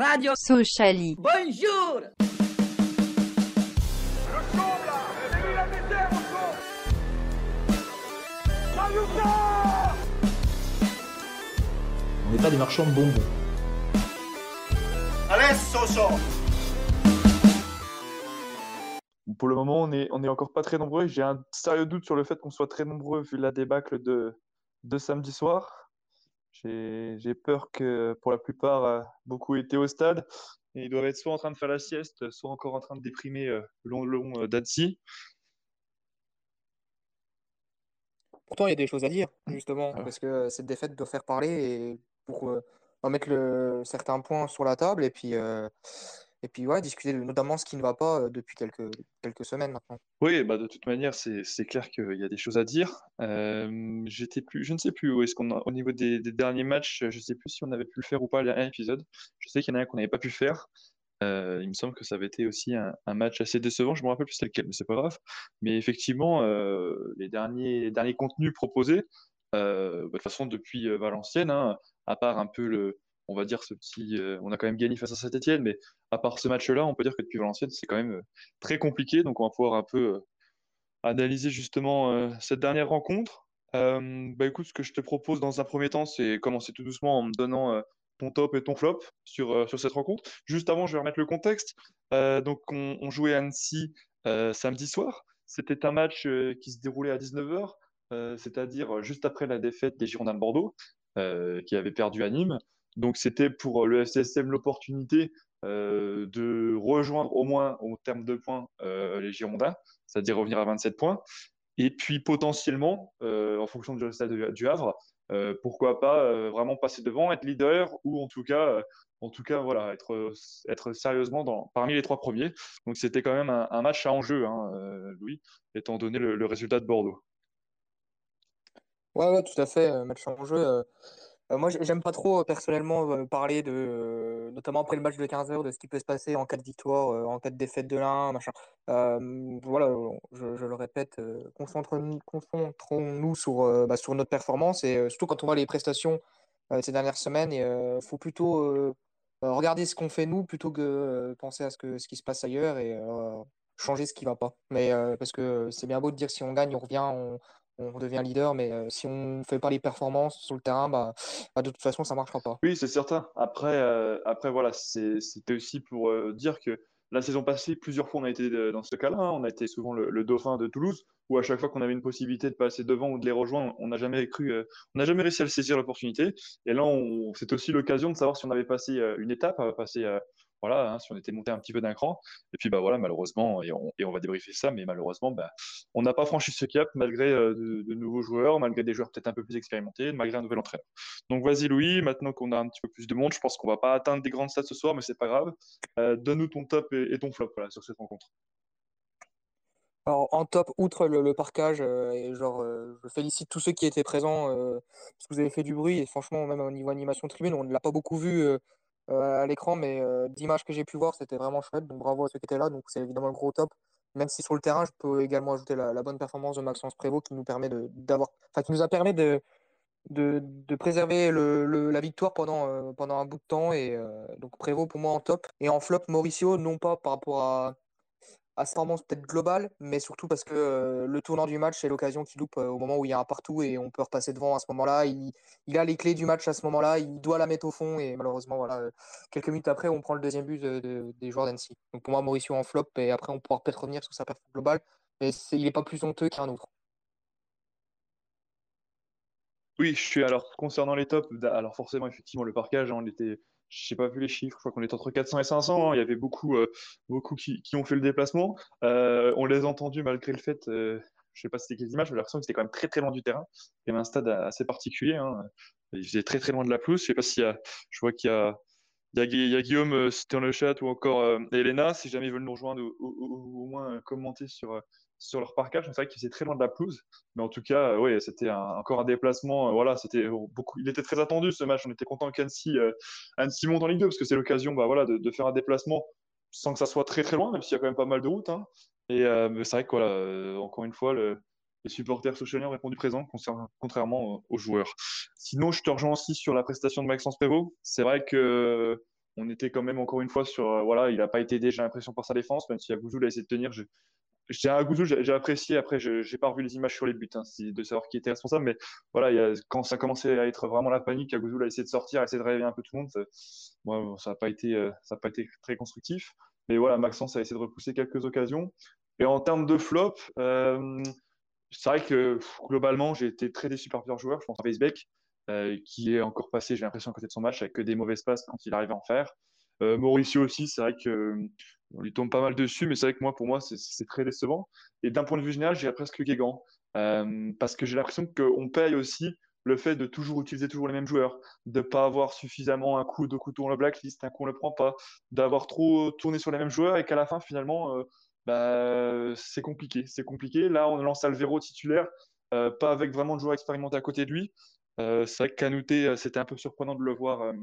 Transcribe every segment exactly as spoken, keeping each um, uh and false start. Radio Socialy. Bonjour. On n'est pas des marchands de bonbons. Allez, Soso. Pour le moment, on est, on est encore pas très nombreux. J'ai un sérieux doute sur le fait qu'on soit très nombreux vu la débâcle de, de samedi soir. J'ai, j'ai peur que pour la plupart, beaucoup étaient au stade. Et ils doivent être soit en train de faire la sieste, soit encore en train de déprimer euh, long, long euh, d'Annecy. Pourtant, il y a des choses à dire, justement, ah. parce que cette défaite doit faire parler et pour euh, mettre le, certains points sur la table et puis, euh, et puis ouais, discuter de, notamment ce qui ne va pas depuis quelques, quelques semaines maintenant. Oui, bah de toute manière, c'est, c'est clair qu'il y a des choses à dire. Euh, j'étais plus, je ne sais plus où est-ce qu'on a, au niveau des, des derniers matchs, je ne sais plus si on avait pu le faire ou pas, il y a un épisode. Je sais qu'il y en a un qu'on n'avait pas pu faire. Euh, il me semble que ça avait été aussi un, un match assez décevant, je me rappelle plus lequel, mais c'est pas grave. Mais effectivement, euh, les derniers, les derniers contenus proposés, euh, bah, de toute façon depuis euh, Valenciennes, hein, à part un peu le, on va dire ce petit, euh, on a quand même gagné face à Saint-Étienne, mais à part ce match-là, on peut dire que depuis Valenciennes, c'est quand même euh, très compliqué. Donc on va pouvoir un peu euh, analyser justement euh, cette dernière rencontre. Euh, bah écoute, ce que je te propose dans un premier temps, c'est commencer tout doucement en me donnant euh, ton top et ton flop sur, euh, sur cette rencontre. Juste avant, je vais remettre le contexte. Euh, donc, on, on jouait à Annecy euh, samedi soir. C'était un match euh, qui se déroulait à dix-neuf heures, euh, c'est-à-dire juste après la défaite des Girondins de Bordeaux, euh, qui avaient perdu à Nîmes. Donc, c'était pour le F C S M l'opportunité euh, de rejoindre au moins, au terme de points, euh, les Girondins, c'est-à-dire revenir à vingt-sept points. Et puis, potentiellement, euh, en fonction du résultat du, du Havre, Euh, pourquoi pas euh, vraiment passer devant, être leader ou en tout cas, euh, en tout cas voilà, être, euh, être sérieusement dans, parmi les trois premiers. Donc c'était quand même un, un match à enjeu, hein, euh, Louis, étant donné le, le résultat de Bordeaux. Ouais, ouais, tout à fait, euh, match à enjeu. Euh, euh, moi, j'aime pas trop euh, personnellement euh, parler de, euh, notamment après le match de quinze heures, de ce qui peut se passer en cas de victoire, euh, en cas de défaite de l'un, machin. Euh, voilà, je, je le répète, euh, concentrons, concentrons-nous sur, euh, bah, sur notre performance et euh, surtout quand on voit les prestations euh, de ces dernières semaines, il euh, faut plutôt euh, regarder ce qu'on fait nous plutôt que euh, penser à ce, que, ce qui se passe ailleurs et euh, changer ce qui ne va pas. Mais, euh, parce que c'est bien beau de dire si on gagne, on revient, on, on devient leader, mais euh, si on ne fait pas les performances sur le terrain, bah, bah, de toute façon, ça ne marchera pas. Oui, c'est certain. Après, euh, après voilà, c'est, c'était aussi pour euh, dire que la saison passée, plusieurs fois, on a été dans ce cas-là. On a été souvent le, le dauphin de Toulouse, où à chaque fois qu'on avait une possibilité de passer devant ou de les rejoindre, on n'a jamais cru, euh, on n'a jamais réussi à saisir l'opportunité. Et là, on, c'est aussi l'occasion de savoir si on avait passé euh, une étape, passé, euh, voilà, hein, si on était monté un petit peu d'un cran. Et puis, bah voilà, malheureusement, et on, et on va débriefer ça, mais malheureusement, bah, on n'a pas franchi ce cap malgré euh, de, de nouveaux joueurs, malgré des joueurs peut-être un peu plus expérimentés, malgré un nouvel entraîneur. Donc vas-y Louis, maintenant qu'on a un petit peu plus de monde, je pense qu'on ne va pas atteindre des grandes stats ce soir, mais c'est pas grave. Euh, donne-nous ton top et, et ton flop voilà, sur cette rencontre. Alors, en top, outre le, le parkage, euh, et genre, euh, je félicite tous ceux qui étaient présents, euh, parce que vous avez fait du bruit, et franchement, même au niveau animation tribune, on ne l'a pas beaucoup vu euh, euh, à l'écran, mais euh, d'images que j'ai pu voir, c'était vraiment chouette, donc bravo à ceux qui étaient là, donc c'est évidemment le gros top. Même si sur le terrain, je peux également ajouter la, la bonne performance de Maxence Prévost qui nous permet de, d'avoir, enfin qui nous a permis de, de, de préserver le, le, la victoire pendant, euh, pendant un bout de temps. Et euh, donc Prévost pour moi en top. Et en flop, Mauricio, non pas par rapport à, à sa performance peut-être globale, mais surtout parce que euh, le tournant du match, c'est l'occasion qu'il loupe euh, au moment où il y a un partout et on peut repasser devant à ce moment-là. Il, il a les clés du match à ce moment-là, il doit la mettre au fond et malheureusement, voilà, euh, quelques minutes après, on prend le deuxième but de, de, des joueurs d'Annecy. Donc pour moi, Mauricio en flop et après, on pourra peut-être revenir sur sa performance globale, mais c'est, il n'est pas plus honteux qu'un autre. Oui, je suis alors concernant les tops, alors forcément, effectivement, le parkage, hein, on était. Je n'ai pas vu les chiffres, je crois qu'on est entre quatre cents et cinq cents. Hein. Il y avait beaucoup, euh, beaucoup qui, qui ont fait le déplacement. Euh, on les a entendus malgré le fait, euh, je ne sais pas si c'était quelles images, mais j'ai l'impression que c'était quand même très très loin du terrain. Il y avait un stade assez particulier. Hein. Il faisait très très loin de la pelouse. Je sais pas s'il y a, je vois qu'il y a, il y a, il y a Guillaume euh, dans le chat ou encore euh, Elena, si jamais ils veulent nous rejoindre ou, ou, ou au moins euh, commenter sur, euh, sur leur parkage. C'est vrai qu'il faisait très loin de la pelouse. Mais en tout cas, euh, ouais, c'était un, encore un déplacement. Euh, voilà, c'était beaucoup, il était très attendu ce match. On était content qu'Annecy euh, Annecy monte en Ligue deux parce que c'est l'occasion bah, voilà, de, de faire un déplacement sans que ça soit très très loin, même s'il y a quand même pas mal de routes. Hein. Et euh, mais c'est vrai que, voilà, euh, encore une fois, le, les supporters socialiens ont répondu présent, contrairement aux, aux joueurs. Sinon, je te rejoins aussi sur la prestation de Maxence Prévost. C'est vrai que. on était quand même encore une fois sur euh, voilà, il n'a pas été aidé, j'ai l'impression, par sa défense, même si Abouzou l'a essayé de tenir. Je... J'ai Abouzou, j'ai apprécié. Après, je j'ai pas revu les images sur les buts, hein, de savoir qui était responsable. Mais voilà, il y a, quand ça commençait à être vraiment la panique, Abouzou l'a essayé de sortir, a essayé de réveiller un peu tout le monde. Ça, bon, ça n'a pas été, euh, ça a pas été très constructif. Mais voilà, Maxence a essayé de repousser quelques occasions. Et en termes de flop, euh, c'est vrai que pff, globalement, j'ai été très déçu par plusieurs joueurs. Je pense à Weisbeck, euh, qui est encore passé, j'ai l'impression, à côté de son match, avec que des mauvaises passes quand il arrivait à en faire. Euh, Mauricio aussi, c'est vrai qu'on euh, lui tombe pas mal dessus, mais c'est vrai que moi, pour moi, c'est, c'est très décevant. Et d'un point de vue général, j'irais presque Guégan, euh, parce que j'ai l'impression qu'on paye aussi le fait de toujours utiliser toujours les mêmes joueurs, de pas avoir suffisamment un coup, deux coups, on le blacklist, un coup, on le prend pas, d'avoir trop tourné sur les mêmes joueurs et qu'à la fin, finalement, euh, bah, c'est compliqué. C'est compliqué. Là, on lance Alvero titulaire, euh, pas avec vraiment de joueurs expérimentés à côté de lui. Euh, c'est vrai que Canute, c'était un peu surprenant de le voir. Euh,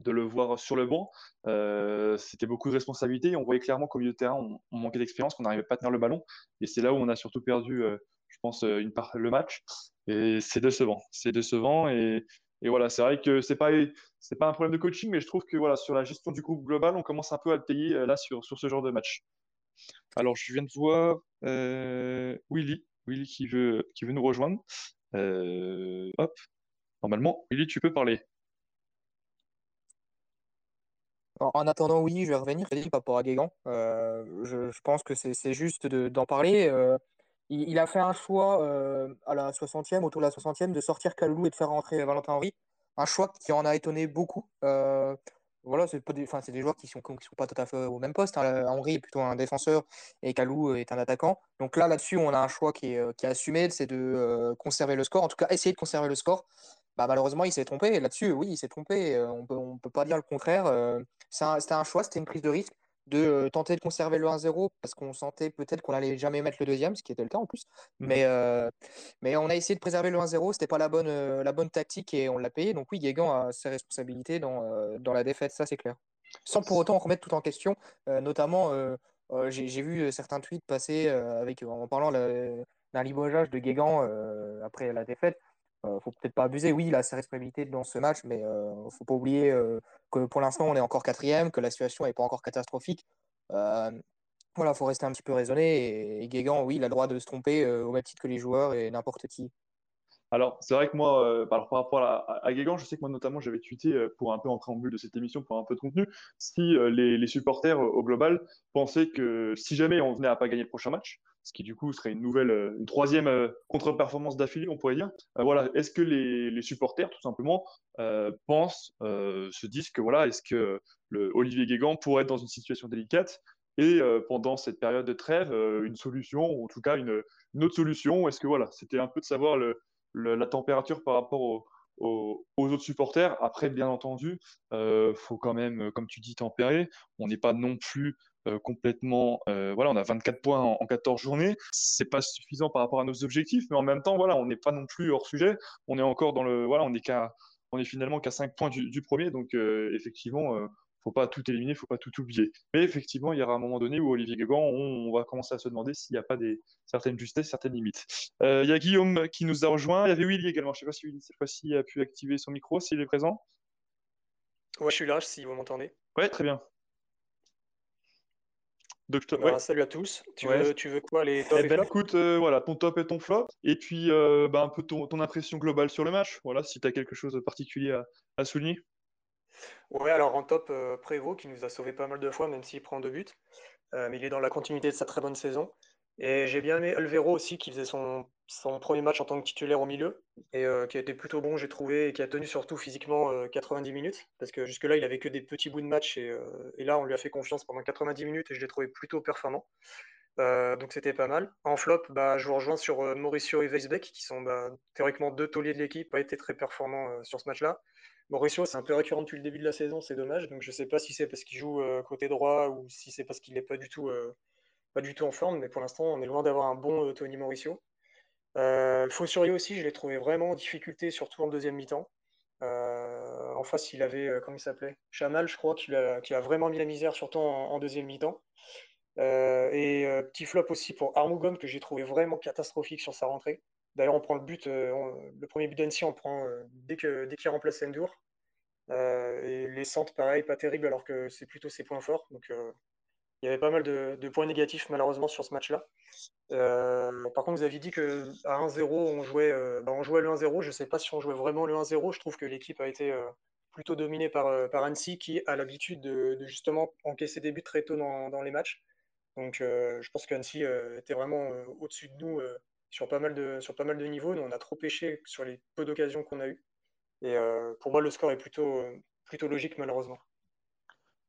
de le voir sur le banc, euh, c'était beaucoup de responsabilités. On voyait clairement qu'au milieu de terrain, on, on manquait d'expérience, qu'on n'arrivait pas à tenir le ballon. Et c'est là où on a surtout perdu, euh, je pense, une part, le match. Et c'est décevant. C'est décevant. Et, et voilà, c'est vrai que c'est pas, c'est pas un problème de coaching, mais je trouve que voilà, sur la gestion du groupe global, on commence un peu à le payer euh, là sur, sur ce genre de match. Alors, je viens de voir euh, Willy, Willy qui veut, qui veut nous rejoindre. Euh, hop, normalement, Willy, tu peux parler. En attendant, oui, je vais revenir par rapport à Guégan. Euh, je, je pense que c'est, c'est juste de, d'en parler. Euh, il, il a fait un choix euh, à la soixantième, autour de la soixantième, de sortir Kalou et de faire rentrer Valentin Henry. Un choix qui en a étonné beaucoup. Euh, voilà, c'est, pas des, c'est des joueurs qui ne sont, qui sont pas tout à fait au même poste. Hein. Henry est plutôt un défenseur et Kalou est un attaquant. Donc là, là-dessus, on a un choix qui est, qui est assumé, c'est de euh, conserver le score, en tout cas essayer de conserver le score. Bah, malheureusement, il s'est trompé. Là-dessus, oui, il s'est trompé. Euh, on peut, on peut pas dire le contraire. Euh, c'est un, c'était un choix, c'était une prise de risque de euh, tenter de conserver le un zéro parce qu'on sentait peut-être qu'on n'allait jamais mettre le deuxième, ce qui était le cas en plus. Mais, euh, mais on a essayé de préserver le un zéro. C'était pas la bonne, euh, la bonne tactique et on l'a payé. Donc oui, Guégan a ses responsabilités dans, euh, dans la défaite, ça c'est clair. Sans pour autant remettre tout en question. Euh, notamment, euh, euh, j'ai, j'ai vu certains tweets passer euh, avec, en parlant le, d'un limogeage de Guégan euh, après la défaite. Euh, faut peut-être pas abuser, oui, il a ses responsabilités dans ce match, mais euh, faut pas oublier euh, que pour l'instant on est encore quatrième, que la situation n'est pas encore catastrophique. Euh, voilà, faut rester un petit peu raisonné. Et, et Guégan, oui, il a le droit de se tromper euh, au même titre que les joueurs et n'importe qui. Alors, c'est vrai que moi, euh, alors, par rapport à, à, à Guégan, je sais que moi notamment j'avais tweeté euh, pour un peu en préambule de cette émission, pour un peu de contenu, si euh, les, les supporters euh, au global pensaient que si jamais on venait à pas gagner le prochain match, ce qui du coup serait une nouvelle, euh, une troisième euh, contre-performance d'affilée, on pourrait dire, euh, voilà, est-ce que les, les supporters tout simplement euh, pensent, euh, se disent que voilà, est-ce que le Olivier Guégan pourrait être dans une situation délicate? Et euh, pendant cette période de trêve, euh, une solution, ou en tout cas une, une autre solution, est-ce que voilà, c'était un peu de savoir le Le, la température par rapport au, au, aux autres supporters. Après, bien entendu, euh, faut quand même, comme tu dis, tempérer. On n'est pas non plus euh, complètement. Euh, voilà, on a vingt-quatre points en, en quatorze journées. C'est pas suffisant par rapport à nos objectifs, mais en même temps, voilà, on n'est pas non plus hors sujet. On est encore dans le. Voilà, on est qu'à, on est finalement qu'à cinq points du, du premier. Donc, euh, effectivement. Euh, Faut pas tout éliminer, faut pas tout oublier. Mais effectivement, il y aura un moment donné où Olivier Guégan, on, on va commencer à se demander s'il n'y a pas des certaines justesses, certaines limites. Il euh, y a Guillaume qui nous a rejoint. Il y avait Willy également. Je ne sais pas si Willy cette fois-ci a pu activer son micro, s'il est présent. Ouais, je suis là, si vous m'entendez. Ouais, très bien. Donc, te... bah, ouais. Salut à tous. Tu, ouais. veux, tu veux quoi les top eh et ben, écoute, euh, voilà, ton top et ton flop. Et puis, euh, bah, un peu ton, ton impression globale sur le match. Voilà, si tu as quelque chose de particulier à, à souligner. Ouais, alors en top, euh, Prévost qui nous a sauvé pas mal de fois, même s'il prend deux buts. Euh, mais il est dans la continuité de sa très bonne saison. Et j'ai bien aimé Alvero aussi, qui faisait son, son premier match en tant que titulaire au milieu, et euh, qui a été plutôt bon, j'ai trouvé, et qui a tenu surtout physiquement euh, quatre-vingt-dix minutes. Parce que jusque-là, il avait que des petits bouts de match, et, euh, et là, on lui a fait confiance pendant quatre-vingt-dix minutes, et je l'ai trouvé plutôt performant. Euh, donc c'était pas mal. En flop, bah, je vous rejoins sur euh, Mauricio et Weisbeck, qui sont bah, théoriquement deux tauliers de l'équipe, pas été très performants euh, sur ce match-là. Mauricio, c'est un peu récurrent depuis le début de la saison, c'est dommage. Donc je ne sais pas si c'est parce qu'il joue euh, côté droit ou si c'est parce qu'il n'est pas du tout, euh, pas du tout en forme. Mais pour l'instant, on est loin d'avoir un bon euh, Tony Mauricio. Euh, Fossurier aussi, je l'ai trouvé vraiment en difficulté, surtout en deuxième mi-temps. Euh, en face, il avait, euh, comment il s'appelait ? Chamal, je crois, qui a, qui a vraiment mis la misère, surtout en, en deuxième mi-temps. Euh, et euh, petit flop aussi pour Armougon, que j'ai trouvé vraiment catastrophique sur sa rentrée. D'ailleurs, on prend le but, euh, on, le premier but d'Annecy, on prend euh, dès, que, dès qu'il remplace N'Dour. Euh, et les centres, pareil, pas terrible, alors que c'est plutôt ses points forts. Donc, euh, il y avait pas mal de, de points négatifs, malheureusement, sur ce match-là. Euh, par contre, vous aviez dit qu'à un zéro, on jouait, euh, bah, on jouait le un zéro. Je ne sais pas si on jouait vraiment le un zéro. Je trouve que l'équipe a été euh, plutôt dominée par, euh, par Annecy, qui a l'habitude de, de justement encaisser des buts très tôt dans, dans les matchs. Donc, euh, je pense qu'Annecy euh, était vraiment euh, au-dessus de nous euh, sur, pas mal de, sur pas mal de niveaux. Nous, on a trop pêché sur les peu d'occasions qu'on a eues. Et euh, pour moi, le score est plutôt, euh, plutôt logique, malheureusement.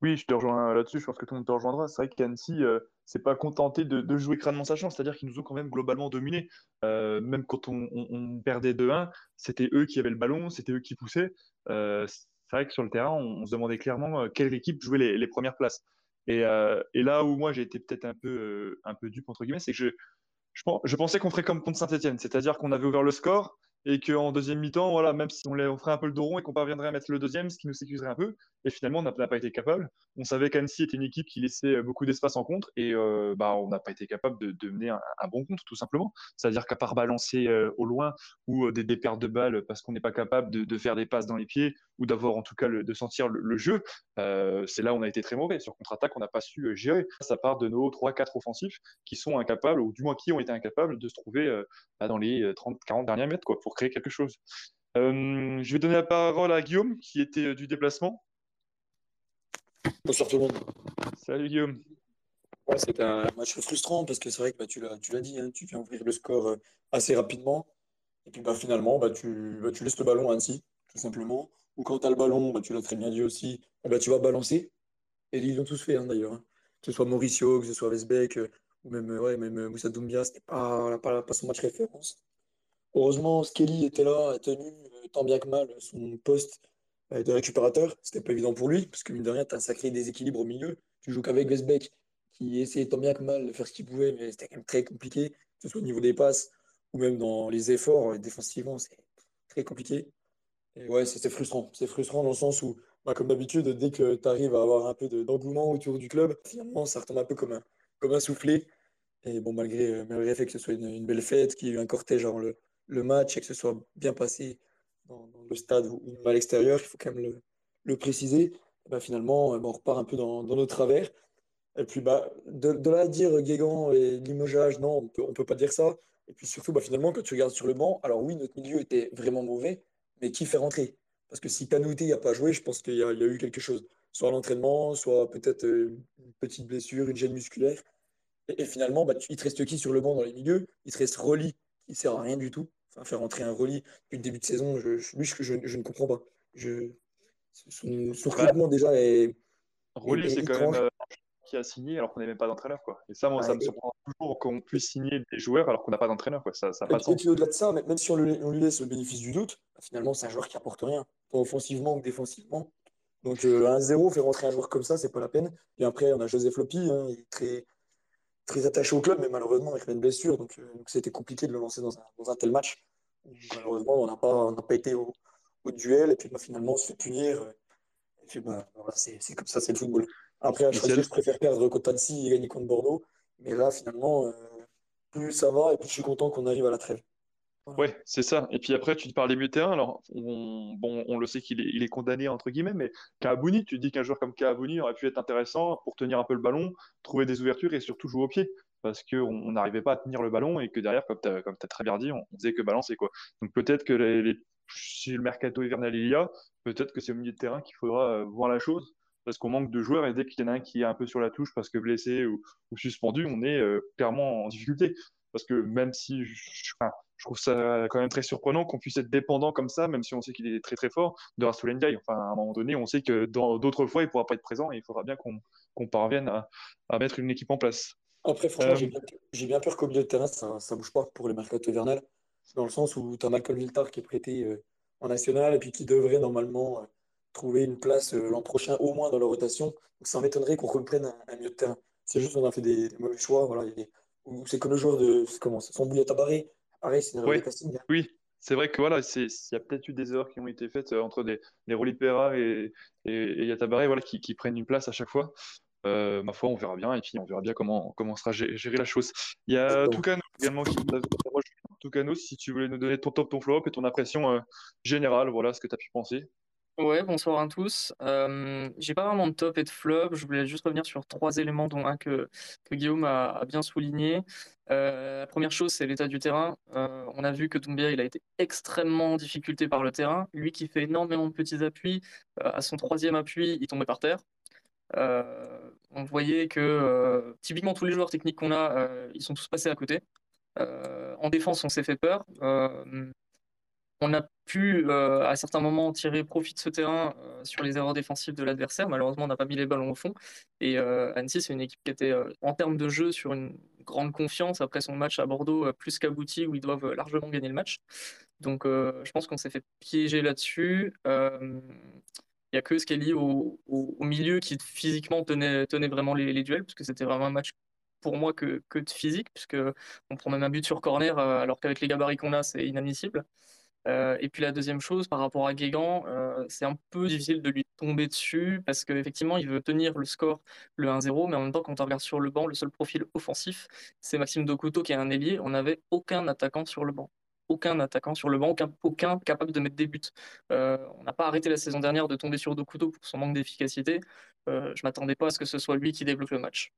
Oui, je te rejoins là-dessus, je pense que tout le monde te rejoindra. C'est vrai qu'Annecy euh, s'est pas contenté de, de jouer crânement sachant, c'est-à-dire qu'ils nous ont quand même globalement dominés. Euh, même quand on, on, on perdait deux un, c'était eux qui avaient le ballon, c'était eux qui poussaient. Euh, c'est vrai que sur le terrain, on, on se demandait clairement quelle équipe jouait les, les premières places. Et, euh, et là où moi j'ai été peut-être un peu, euh, un peu dupe, entre guillemets, c'est que je, je, je pensais qu'on ferait comme contre Saint-Étienne, c'est-à-dire qu'on avait ouvert le score et qu'en deuxième mi-temps, voilà, même si on, les, on ferait un peu le dos rond et qu'on parviendrait à mettre le deuxième, ce qui nous sécuriserait un peu, et finalement, on n'a pas été capable. On savait qu'Annecy était une équipe qui laissait beaucoup d'espace en contre, et euh, bah, on n'a pas été capable de, de mener un, un bon contre, tout simplement. C'est-à-dire qu'à part balancer euh, au loin, ou euh, des, des pertes de balles parce qu'on n'est pas capable de, de faire des passes dans les pieds, ou d'avoir en tout cas le, de sentir le, le jeu, euh, c'est là où on a été très mauvais. Sur contre-attaque, on n'a pas su euh, gérer. Ça part de nos trois quatre offensifs qui sont incapables, ou du moins qui ont été incapables de se trouver euh, bah, dans les trente quarante derniers mètres, quoi, pour créer quelque chose. Euh, je vais donner la parole à Guillaume qui était euh, du déplacement. Bonsoir tout le monde. Salut Guillaume. Ouais, c'est un match frustrant parce que c'est vrai que bah, tu l'as, tu l'as dit, hein, tu viens ouvrir le score euh, assez rapidement et puis bah, finalement bah, tu, bah, tu laisses le ballon à Annecy tout simplement, ou quand tu as le ballon, bah, tu l'as très bien dit aussi, bah, tu vas balancer et ils l'ont tous fait hein, d'ailleurs, hein. Que ce soit Mauricio, que ce soit Weisbeck euh, ou même, ouais, même euh, Moussa Doumbia, c'était pas, pas, pas son match référence. Heureusement, Skelly était là, a tenu euh, tant bien que mal son poste euh, de récupérateur. C'était pas évident pour lui, parce que mine de rien, t'as un sacré déséquilibre au milieu. Tu joues qu'avec Weisbeck, qui essayait tant bien que mal de faire ce qu'il pouvait, mais c'était quand même très compliqué, que ce soit au niveau des passes ou même dans les efforts. Euh, défensivement, c'est très compliqué. Et ouais, c'est, c'est frustrant. C'est frustrant dans le sens où, bah, comme d'habitude, dès que t'arrives à avoir un peu de, d'engouement autour du club, finalement, ça retombe un peu comme un, comme un soufflé. Et bon, malgré, euh, malgré le fait que ce soit une, une belle fête, qu'il y ait eu un cortège avant le. le match et que ce soit bien passé dans, dans le stade ou à l'extérieur, il faut quand même le, le préciser, bah finalement, bah on repart un peu dans, dans nos travers. Et puis, bah, de, de là à dire Guégan et limogeage, non, on peut, ne peut pas dire ça. Et puis surtout, bah finalement, quand tu regardes sur le banc, alors oui, notre milieu était vraiment mauvais, mais qui fait rentrer? Parce que si Canute n'a pas joué, je pense qu'il y a, il y a eu quelque chose. Soit à l'entraînement, soit peut-être une petite blessure, une gêne musculaire. Et, et finalement, bah, tu, il te reste qui sur le banc dans les milieux? Il te reste Relly, qui ne sert à rien du tout. Enfin, faire rentrer un Relly depuis le début de saison, je, je, lui, je, je, je ne comprends pas. Je, son son ouais. Recrutement déjà est. Relly, est, c'est est quand étrange. Même euh, qui a signé alors qu'on n'avait même pas d'entraîneur, quoi. Et ça, moi, ouais, ça et... me surprend toujours qu'on puisse signer des joueurs alors qu'on n'a pas d'entraîneur, quoi. Ça, ça passe. Et puis au-delà de ça, même si on, le, on lui laisse le bénéfice du doute, finalement, c'est un joueur qui apporte rien, tant offensivement que défensivement. Donc euh, à un zéro, faire rentrer un joueur comme ça, c'est pas la peine. Et après, on a Joseph Lopi, hein, il est très. très attaché au club, mais malheureusement, avec une blessure, donc, euh, donc c'était compliqué de le lancer dans un, dans un tel match. Malheureusement, on n'a pas, on n'a pas été au, au duel, et puis bah, finalement, on se fait punir. Euh, et puis, bah, voilà, c'est, c'est comme ça, c'est le football. Après, à choisir, je préfère perdre contre Annecy et gagner contre Bordeaux, mais là, finalement, euh, plus ça va, et plus je suis content qu'on arrive à la trêve. Voilà. Ouais, c'est ça. Et puis après, tu te parles des milieux de terrain. Alors, on, bon, on le sait qu'il est, il est condamné, entre guillemets, mais Kaabouni, tu dis qu'un joueur comme Kaabouni aurait pu être intéressant pour tenir un peu le ballon, trouver des ouvertures et surtout jouer au pied. Parce qu'on n'arrivait pas à tenir le ballon et que derrière, comme tu as comme t'as très bien dit, on, on faisait que balancer, quoi. Donc peut-être que les, les, si le mercato hivernal il y a, peut-être que c'est au milieu de terrain qu'il faudra euh, voir la chose. Parce qu'on manque de joueurs et dès qu'il y en a un qui est un peu sur la touche parce que blessé ou, ou suspendu, on est euh, clairement en difficulté. Parce que même si je, enfin, je trouve ça quand même très surprenant qu'on puisse être dépendant comme ça, même si on sait qu'il est très très fort, de Rassoul Ndiaye. Enfin, à un moment donné, on sait que dans d'autres fois, il ne pourra pas être présent et il faudra bien qu'on, qu'on parvienne à, à mettre une équipe en place. Après, franchement, euh... j'ai, bien, j'ai bien peur qu'au milieu de terrain, ça ne bouge pas pour les mercato hivernal, dans le sens où tu as Malcolm Viltard qui est prêté euh, en national et puis qui devrait normalement euh, trouver une place euh, l'an prochain, au moins dans la rotation. Donc ça m'étonnerait qu'on reprenne un, un milieu de terrain. C'est juste qu'on a fait des, des mauvais choix. Voilà, y a des... C'est comme le joueur de. Comment ça Son boulet à barrer. Pareil, c'est une oui, casting. Hein. Oui, c'est vrai que voilà, il y a peut-être eu des erreurs qui ont été faites euh, entre des, les Rolly Pera et, et, et Yatabaré voilà, qui, qui prennent une place à chaque fois. Euh, ma foi, on verra bien et puis on verra bien comment, comment sera gérée géré la chose. Il y a Toucano également qui nous a Toucano, si tu voulais nous donner ton top, ton flop et ton impression euh, générale, voilà ce que tu as pu penser. Ouais, bonsoir à tous. Euh, j'ai pas vraiment de top et de flop. Je voulais juste revenir sur trois éléments, dont un que, que Guillaume a, a bien souligné. Euh, la première chose, c'est l'état du terrain. Euh, on a vu que Doumbia, il a été extrêmement en difficulté par le terrain. Lui qui fait énormément de petits appuis, euh, à son troisième appui, il tombait par terre. Euh, on voyait que euh, typiquement tous les joueurs techniques qu'on a, euh, ils sont tous passés à côté. Euh, en défense, on s'est fait peur. Euh, On a pu, euh, à certains moments, tirer profit de ce terrain euh, sur les erreurs défensives de l'adversaire. Malheureusement, on n'a pas mis les ballons au fond. Et euh, Annecy, c'est une équipe qui était, euh, en termes de jeu, sur une grande confiance. Après son match à Bordeaux, euh, plus qu'abouti, où ils doivent largement gagner le match. Donc, euh, je pense qu'on s'est fait piéger là-dessus. Il euh, n'y a que Skelly au, au, au milieu qui, physiquement, tenait, tenait vraiment les, les duels, parce que c'était vraiment un match, pour moi, que, que de physique, puisqu'on prend même un but sur corner, euh, alors qu'avec les gabarits qu'on a, c'est inadmissible. Euh, et puis la deuxième chose, par rapport à Guégan, euh, c'est un peu difficile de lui tomber dessus parce qu'effectivement, il veut tenir le score, le un zéro, mais en même temps, quand on regarde sur le banc, le seul profil offensif, c'est Maxime Dokuto qui est un ailier. On n'avait aucun attaquant sur le banc. Aucun attaquant sur le banc, aucun, aucun capable de mettre des buts. Euh, on n'a pas arrêté la saison dernière de tomber sur Dokuto pour son manque d'efficacité. Euh, je ne m'attendais pas à ce que ce soit lui qui débloque le match.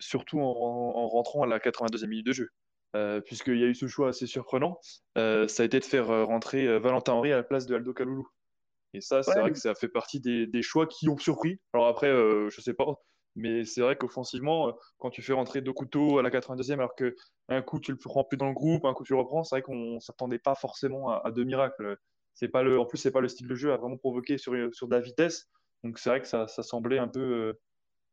Surtout en, en rentrant à la quatre-vingt-deuxième minute de jeu. Euh, puisqu'il y a eu ce choix assez surprenant, euh, ça a été de faire euh, rentrer euh, Valentin Henry à la place de Aldo Kaloulou. Et ça, c'est ouais, vrai mais... que ça fait partie des, des choix qui ont surpris. Alors après, euh, je sais pas, mais c'est vrai qu'offensivement, euh, quand tu fais rentrer Dokuto à la quatre-vingt-deuxième, alors qu'un coup tu le prends plus dans le groupe, un coup tu le reprends, c'est vrai qu'on ne s'attendait pas forcément à, à de miracles. C'est pas le... En plus, c'est pas le style de jeu à vraiment provoquer sur, sur de la vitesse. Donc c'est vrai que ça, ça semblait un peu, euh,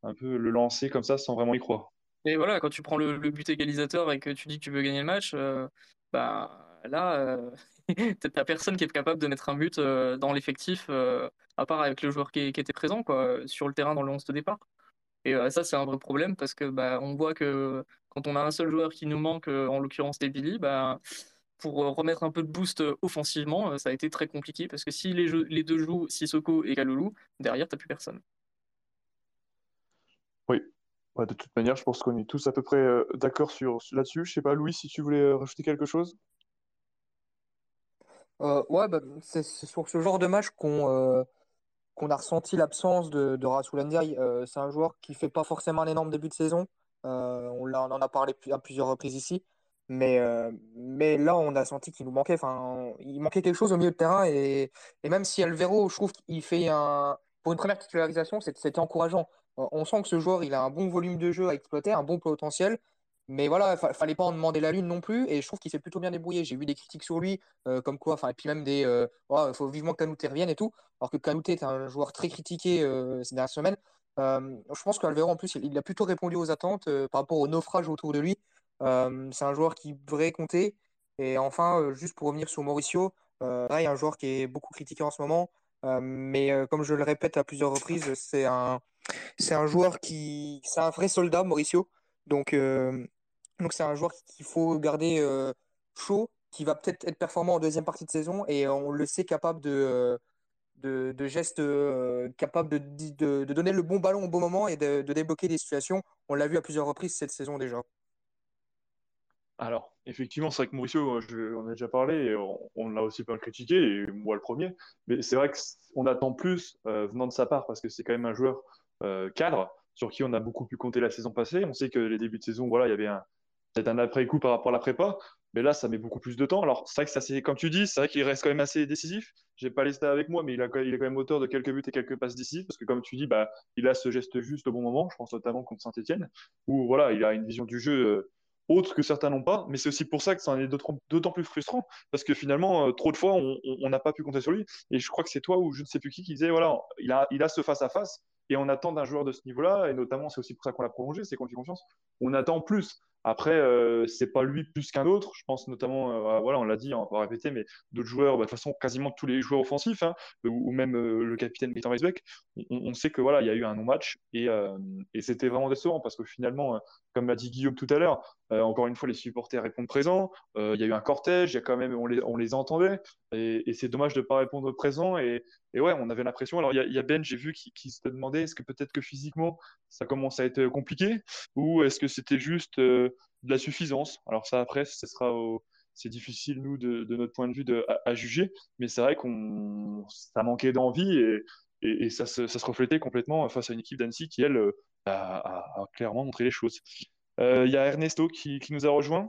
un peu le lancer comme ça sans vraiment y croire. Et voilà, quand tu prends le, le but égalisateur et que tu dis que tu veux gagner le match, euh, bah, là, euh, t'as personne qui est capable de mettre un but euh, dans l'effectif, euh, à part avec le joueur qui, qui était présent quoi, sur le terrain dans le onze de départ. Et euh, ça, c'est un vrai problème parce que bah, on voit que quand on a un seul joueur qui nous manque, en l'occurrence des Willy, bah, pour remettre un peu de boost offensivement, ça a été très compliqué parce que si les, jeux, les deux jouent Sissoko et Kalou, derrière, t'as plus personne. Oui. De toute manière, je pense qu'on est tous à peu près euh, d'accord sur, sur là-dessus. Je sais pas, Louis, si tu voulais euh, rajouter quelque chose. Euh, ouais, bah, c'est, c'est sur ce genre de match qu'on, euh, qu'on a ressenti l'absence de, de Rassoul Ndiaye. Euh, c'est un joueur qui fait pas forcément un énorme début de saison. Euh, on, l'a, on en a parlé à plusieurs reprises ici, mais euh, mais là, on a senti qu'il nous manquait. Enfin, il manquait quelque chose au milieu de terrain et, et même si Alvero, je trouve qu'il fait un pour une première titularisation, c'était, c'était encourageant. On sent que ce joueur, il a un bon volume de jeu à exploiter, un bon potentiel. Mais voilà, il ne fallait pas en demander la lune non plus. Et je trouve qu'il s'est plutôt bien débrouillé. J'ai vu des critiques sur lui, euh, comme quoi, enfin, et puis même des. Euh, oh, faut vivement que Canute revienne et tout. Alors que Canute est un joueur très critiqué euh, ces dernières semaines. Euh, je pense qu'Alvero, en plus, il, il a plutôt répondu aux attentes euh, par rapport au naufrage autour de lui. Euh, c'est un joueur qui devrait compter. Et enfin, euh, juste pour revenir sur Mauricio, euh, là, il y a un joueur qui est beaucoup critiqué en ce moment. Euh, mais euh, comme je le répète à plusieurs reprises, c'est un. C'est un joueur qui, c'est un vrai soldat, Mauricio. Donc, euh... donc c'est un joueur qu'il faut garder euh, chaud, qui va peut-être être performant en deuxième partie de saison et on le sait capable de, de, de gestes, euh, capable de, de, de donner le bon ballon au bon moment et de, de débloquer des situations. On l'a vu à plusieurs reprises cette saison déjà. Alors, effectivement, c'est vrai que Mauricio, je, on en a déjà parlé, et on, on l'a aussi pas critiqué, et moi le premier. Mais c'est vrai qu'on attend plus euh, venant de sa part parce que c'est quand même un joueur. Euh, cadre sur qui on a beaucoup pu compter la saison passée. On sait que les débuts de saison, voilà, il y avait un, peut-être un après-coup par rapport à la prépa, mais là, ça met beaucoup plus de temps. Alors, c'est vrai que ça, c'est comme tu dis, c'est vrai qu'il reste quand même assez décisif. J'ai pas les stats avec moi, mais il a, il est quand même auteur de quelques buts et quelques passes décisives parce que comme tu dis, bah, il a ce geste juste au bon moment. Je pense notamment contre Saint-Étienne où voilà, il a une vision du jeu. Euh, autre que certains n'ont pas, mais c'est aussi pour ça que ça en est d'autant, d'autant plus frustrant, parce que finalement, euh, trop de fois, on n'a pas pu compter sur lui, et je crois que c'est toi ou je ne sais plus qui qui disait, voilà, il a, il a ce face-à-face, et on attend d'un joueur de ce niveau-là, et notamment, c'est aussi pour ça qu'on l'a prolongé, c'est qu'on lui fait confiance, on attend plus. Après, euh, c'est pas lui plus qu'un autre, je pense notamment, euh, voilà, on l'a dit, on va répéter, mais d'autres joueurs, bah, de toute façon, quasiment tous les joueurs offensifs, hein, ou, ou même euh, le capitaine Weisbeck, on, on sait que voilà, il y a eu un non-match, et, euh, et c'était vraiment décevant, parce que finalement, euh, comme l'a dit Guillaume tout à l'heure, euh, encore une fois, les supporters répondent présents, euh, il y a eu un cortège, il y a quand même, on les, on les entendait, et, et c'est dommage de ne pas répondre présent, et, et ouais, on avait l'impression, alors il y a, il y a Ben, j'ai vu, qui, qui se demandait, est-ce que peut-être que physiquement, ça commence à être compliqué, ou est-ce que c'était juste... Euh, de la suffisance. Alors ça après, ce sera au, c'est difficile, nous, de, de notre point de vue, de, à, à juger. Mais c'est vrai qu'on ça manquait d'envie et, et, et ça, se, ça se reflétait complètement face à une équipe d'Annecy qui, elle, a, a clairement montré les choses. Il euh, y a Ernesto qui, qui nous a rejoint.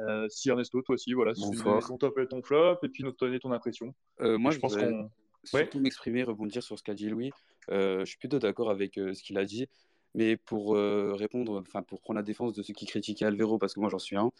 Euh, si Ernesto, toi aussi, voilà, bonsoir. Ton top et ton flop, et puis notre ton impression. Euh, moi, je, je pense vais... qu'on... Surtout ouais. m'exprimer, rebondir sur ce qu'a dit Louis. Euh, je suis plutôt d'accord avec euh, ce qu'il a dit, mais pour euh, répondre, enfin pour prendre la défense de ceux qui critiquaient Alvero, parce que moi j'en suis un.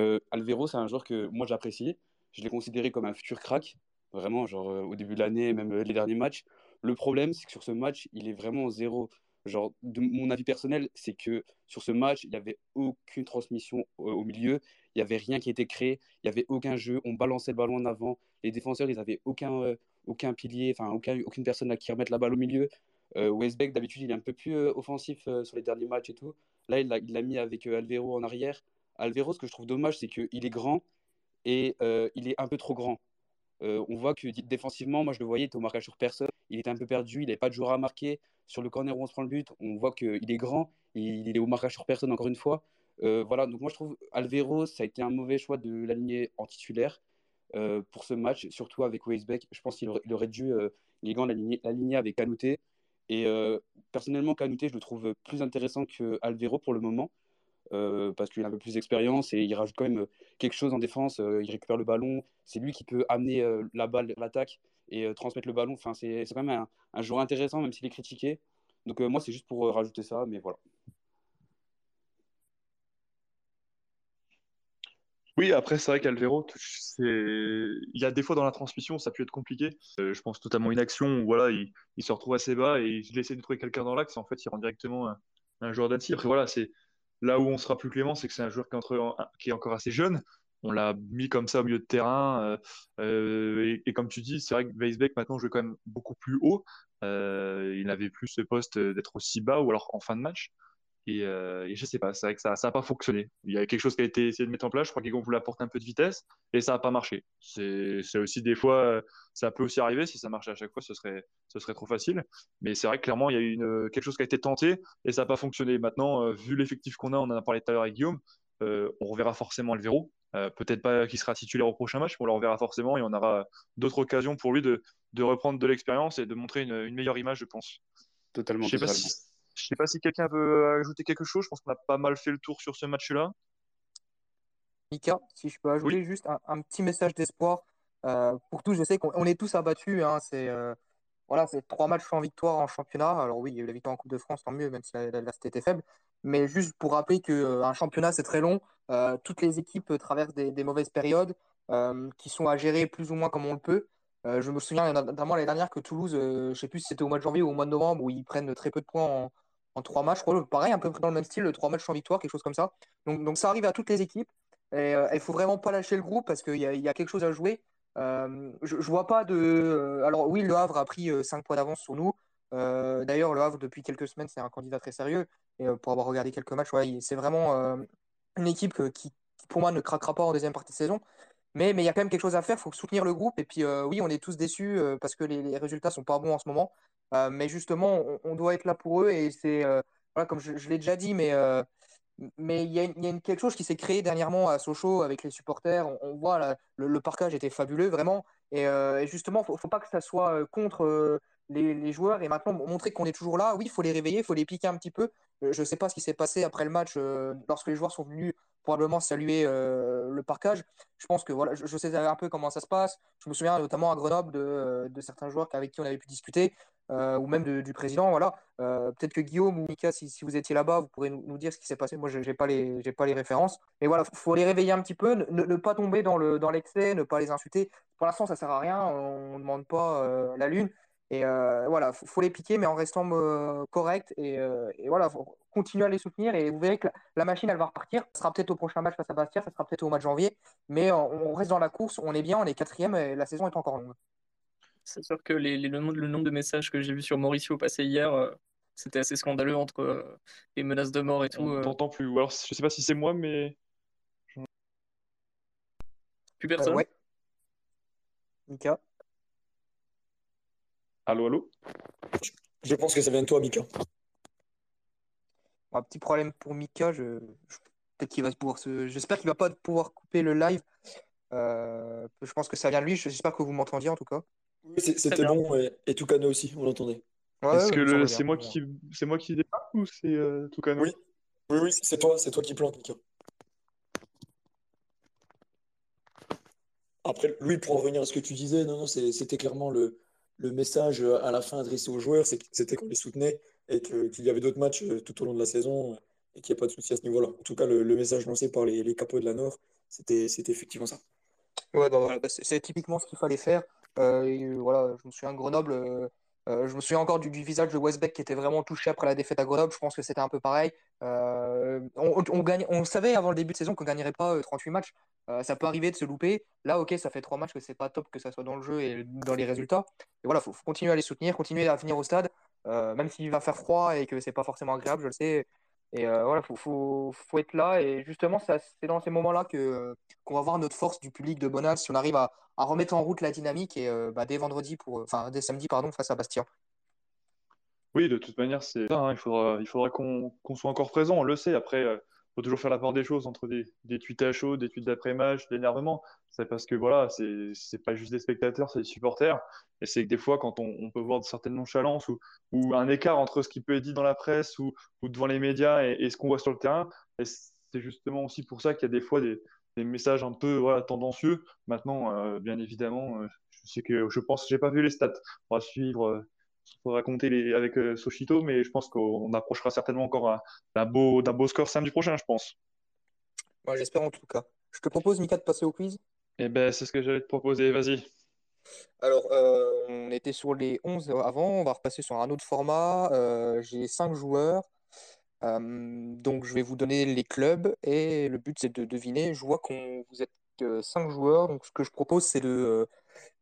Euh, Alvero, c'est un joueur que moi j'apprécie. Je l'ai considéré comme un futur crack, vraiment, genre euh, au début de l'année, même euh, les derniers matchs. Le problème, c'est que sur ce match, il est vraiment zéro. Genre, de mon avis personnel, c'est que sur ce match, il n'y avait aucune transmission euh, au milieu, il n'y avait rien qui était créé, il n'y avait aucun jeu, on balançait le ballon en avant, les défenseurs, ils n'avaient aucun, euh, aucun pilier, enfin aucun, aucune personne à qui remettre la balle au milieu. Euh, Weisbeck, d'habitude, il est un peu plus euh, offensif euh, sur les derniers matchs et tout. Là, il l'a, il l'a mis avec euh, Alvero en arrière. Alvero, ce que je trouve dommage, c'est qu'il est grand et euh, il est un peu trop grand. Euh, on voit que défensivement, moi je le voyais, il était au marquage sur personne, il était un peu perdu, il n'avait pas de joueur à marquer. Sur le corner où on se prend le but, on voit qu'il est grand, il est au marquage sur personne encore une fois. Euh, voilà, donc moi je trouve Alvero, ça a été un mauvais choix de l'aligner en titulaire euh, pour ce match, surtout avec Weisbeck. Je pense qu'il aurait, il aurait dû, euh, Guégan, l'aligner, l'aligner avec Canute. Et euh, personnellement, Canute, je le trouve plus intéressant qu'Alvero pour le moment, euh, parce qu'il a un peu plus d'expérience et il rajoute quand même quelque chose en défense. Euh, il récupère le ballon, c'est lui qui peut amener euh, la balle à l'attaque et euh, transmettre le ballon. Enfin, c'est, c'est quand même un, un joueur intéressant, même s'il est critiqué. Donc euh, moi, c'est juste pour euh, rajouter ça, mais voilà. Oui, après, c'est vrai qu'Alvero, c'est... il y a des fois dans la transmission, ça peut être compliqué. Euh, je pense notamment une action où voilà, il, il se retrouve assez bas et il essaie de trouver quelqu'un dans l'axe. En fait, il rend directement un, un joueur d'Annecy. Après, voilà, c'est... là où on sera plus clément, c'est que c'est un joueur qui est, entre... qui est encore assez jeune. On l'a mis comme ça au milieu de terrain. Euh, et, et comme tu dis, c'est vrai que Weisbeck, maintenant, joue quand même beaucoup plus haut. Euh, il n'avait plus ce poste d'être aussi bas ou alors en fin de match. Et, euh, et je sais pas, c'est vrai que ça n'a pas fonctionné. Il y a quelque chose qui a été essayé de mettre en place. Je crois qu'on voulait apporter un peu de vitesse et ça n'a pas marché. C'est, c'est aussi des fois, ça peut aussi arriver. Si ça marchait à chaque fois, ce serait, ce serait trop facile. Mais c'est vrai que clairement, il y a eu une, quelque chose qui a été tenté et ça n'a pas fonctionné. Maintenant, euh, vu l'effectif qu'on a, on en a parlé tout à l'heure avec Guillaume, euh, on reverra forcément Alvero. Euh, peut-être pas qu'il sera titulaire au prochain match, mais on le reverra forcément et on aura d'autres occasions pour lui de, de reprendre de l'expérience et de montrer une, une meilleure image, je pense. Totalement. Je sais totalement. pas si. Je ne sais pas si quelqu'un veut ajouter quelque chose. Je pense qu'on a pas mal fait le tour sur ce match-là. Mika, si je peux ajouter oui. juste un, un petit message d'espoir. Euh, pour tous, je sais qu'on on est tous abattus. Hein, c'est, euh, voilà, c'est trois matchs sans victoire en championnat. Alors oui, il y a eu la victoire en Coupe de France, tant mieux, même si la, la, la c'était faible. Mais juste pour rappeler qu'un euh, championnat, c'est très long. Euh, toutes les équipes euh, traversent des, des mauvaises périodes euh, qui sont à gérer plus ou moins comme on le peut. Euh, je me souviens notamment l'année dernière que Toulouse, euh, je ne sais plus si c'était au mois de janvier ou au mois de novembre, où ils prennent très peu de points en... en trois matchs, je crois, pareil, un peu dans le même style, trois matchs sans victoire, quelque chose comme ça. Donc, donc ça arrive à toutes les équipes. Et euh, il faut vraiment pas lâcher le groupe parce qu'il y, y a quelque chose à jouer. Euh, je, je vois pas de. Euh, alors oui, Le Havre a pris euh, cinq points d'avance sur nous. Euh, d'ailleurs, Le Havre depuis quelques semaines, c'est un candidat très sérieux. Et euh, pour avoir regardé quelques matchs, ouais, c'est vraiment euh, une équipe que, qui, pour moi, ne craquera pas en deuxième partie de saison. Mais mais il y a quand même quelque chose à faire. Il faut soutenir le groupe. Et puis euh, oui, on est tous déçus euh, parce que les, les résultats sont pas bons en ce moment. Euh, mais justement, on, on doit être là pour eux et c'est euh, voilà, comme je, je l'ai déjà dit, mais euh, mais il y a, y a une, quelque chose qui s'est créé dernièrement à Sochaux avec les supporters. On, on voit là, le, le parkage était fabuleux vraiment et, euh, et justement, faut, faut pas que ça soit contre euh, les, les joueurs et maintenant montrer qu'on est toujours là. Oui, faut les réveiller, faut les piquer un petit peu. Je sais pas ce qui s'est passé après le match euh, lorsque les joueurs sont venus probablement saluer euh, le parkage. Je pense que voilà, je, je sais un peu comment ça se passe. Je me souviens notamment à Grenoble de, de certains joueurs avec qui on avait pu discuter. Euh, ou même de, du président, voilà. Euh, peut-être que Guillaume ou Mika, si, si vous étiez là-bas, vous pourrez nous, nous dire ce qui s'est passé. Moi, je n'ai pas les, j'ai pas les références. Mais voilà, il faut les réveiller un petit peu, ne, ne pas tomber dans, le, dans l'excès, ne pas les insulter. Pour l'instant, ça ne sert à rien, on ne demande pas euh, la lune. Et euh, voilà, il faut, faut les piquer, mais en restant euh, correct. Et, euh, et voilà, faut continuer à les soutenir. Et vous verrez que la, la machine, elle va repartir. Ça sera peut-être au prochain match face à Bastia, ça sera peut-être au mois de janvier. Mais on, on reste dans la course, on est bien, on est quatrième et la saison est encore longue. C'est sûr que les, les, le, nombre, le nombre de messages que j'ai vu sur Mauricio passer hier, euh, c'était assez scandaleux entre euh, les menaces de mort et tout. On euh... t'entend plus. Alors, je sais pas si c'est moi, mais... Plus personne euh, ouais. Mika. Allô, allô. Je pense que ça vient de toi, Mika. Un petit problème pour Mika, je, je peut-être qu'il va pouvoir se... J'espère qu'il va pas pouvoir couper le live. Euh, je pense que ça vient de lui. J'espère que vous m'entendiez en tout cas. Oui, c'était bon, et, et Toucano aussi, on l'entendait. Ouais, Est-ce que le, c'est, moi qui, c'est moi qui débarque ou c'est euh, Toucano? Oui, oui, oui c'est, toi, c'est toi qui plante, Mika. Après, lui, pour en revenir à ce que tu disais, non, non, c'était clairement le, le message à la fin adressé aux joueurs, c'est, c'était qu'on les soutenait et que, qu'il y avait d'autres matchs tout au long de la saison et qu'il n'y a pas de souci à ce niveau-là. En tout cas, le, le message lancé par les, les capots de la Nord, c'était, c'était effectivement ça. Ouais, bah, c'est, c'est typiquement ce qu'il fallait faire. Euh, et, voilà, je me souviens de Grenoble, euh, euh, je me souviens encore du, du visage de Weisbeck qui était vraiment touché après la défaite à Grenoble. Je pense que c'était un peu pareil. Euh, on, on, gagne, on savait avant le début de saison qu'on ne gagnerait pas euh, trente-huit matchs. Euh, ça peut arriver de se louper. Là, ok, ça fait trois matchs que c'est pas top, que ça soit dans le jeu et dans les résultats. Et voilà, faut, faut continuer à les soutenir, continuer à venir au stade, euh, même s'il va faire froid et que c'est pas forcément agréable, je le sais. Et euh, voilà, faut, faut, faut être là. Et justement, ça, c'est dans ces moments-là que euh, qu'on va voir notre force du public de Bonal, si on arrive à, à remettre en route la dynamique et euh, bah, dès vendredi pour, enfin dès samedi pardon, face à Bastia. Oui, de toute manière, c'est ça. Hein, il faudra, il faudra qu'on, qu'on soit encore présent. On le sait. Après, euh, faut toujours faire la part des choses entre des, des tweets à chaud, des tweets d'après-match, l'énervement. C'est parce que voilà, c'est, c'est pas juste des spectateurs, c'est des supporters. Et c'est que des fois, quand on, on peut voir certaines nonchalances ou, ou un écart entre ce qui peut être dit dans la presse ou, ou devant les médias et, et ce qu'on voit sur le terrain, et c'est justement aussi pour ça qu'il y a des fois des, des messages un peu voilà, tendancieux. Maintenant, euh, bien évidemment, euh, je sais que je pense, j'ai pas vu les stats. On va suivre, euh, on va raconter les, avec euh, Sochito, mais je pense qu'on approchera certainement encore un, un beau, d'un beau score samedi prochain, je pense. Ouais, j'espère en tout cas. Je te propose, Mika, de passer au quiz. Eh ben, c'est ce que j'allais te proposer, vas-y. Alors, euh, on était sur les onze avant, on va repasser sur un autre format. Euh, j'ai cinq joueurs, euh, donc je vais vous donner les clubs et le but c'est de deviner. Je vois qu'on vous êtes euh, cinq joueurs, donc ce que je propose c'est de, euh,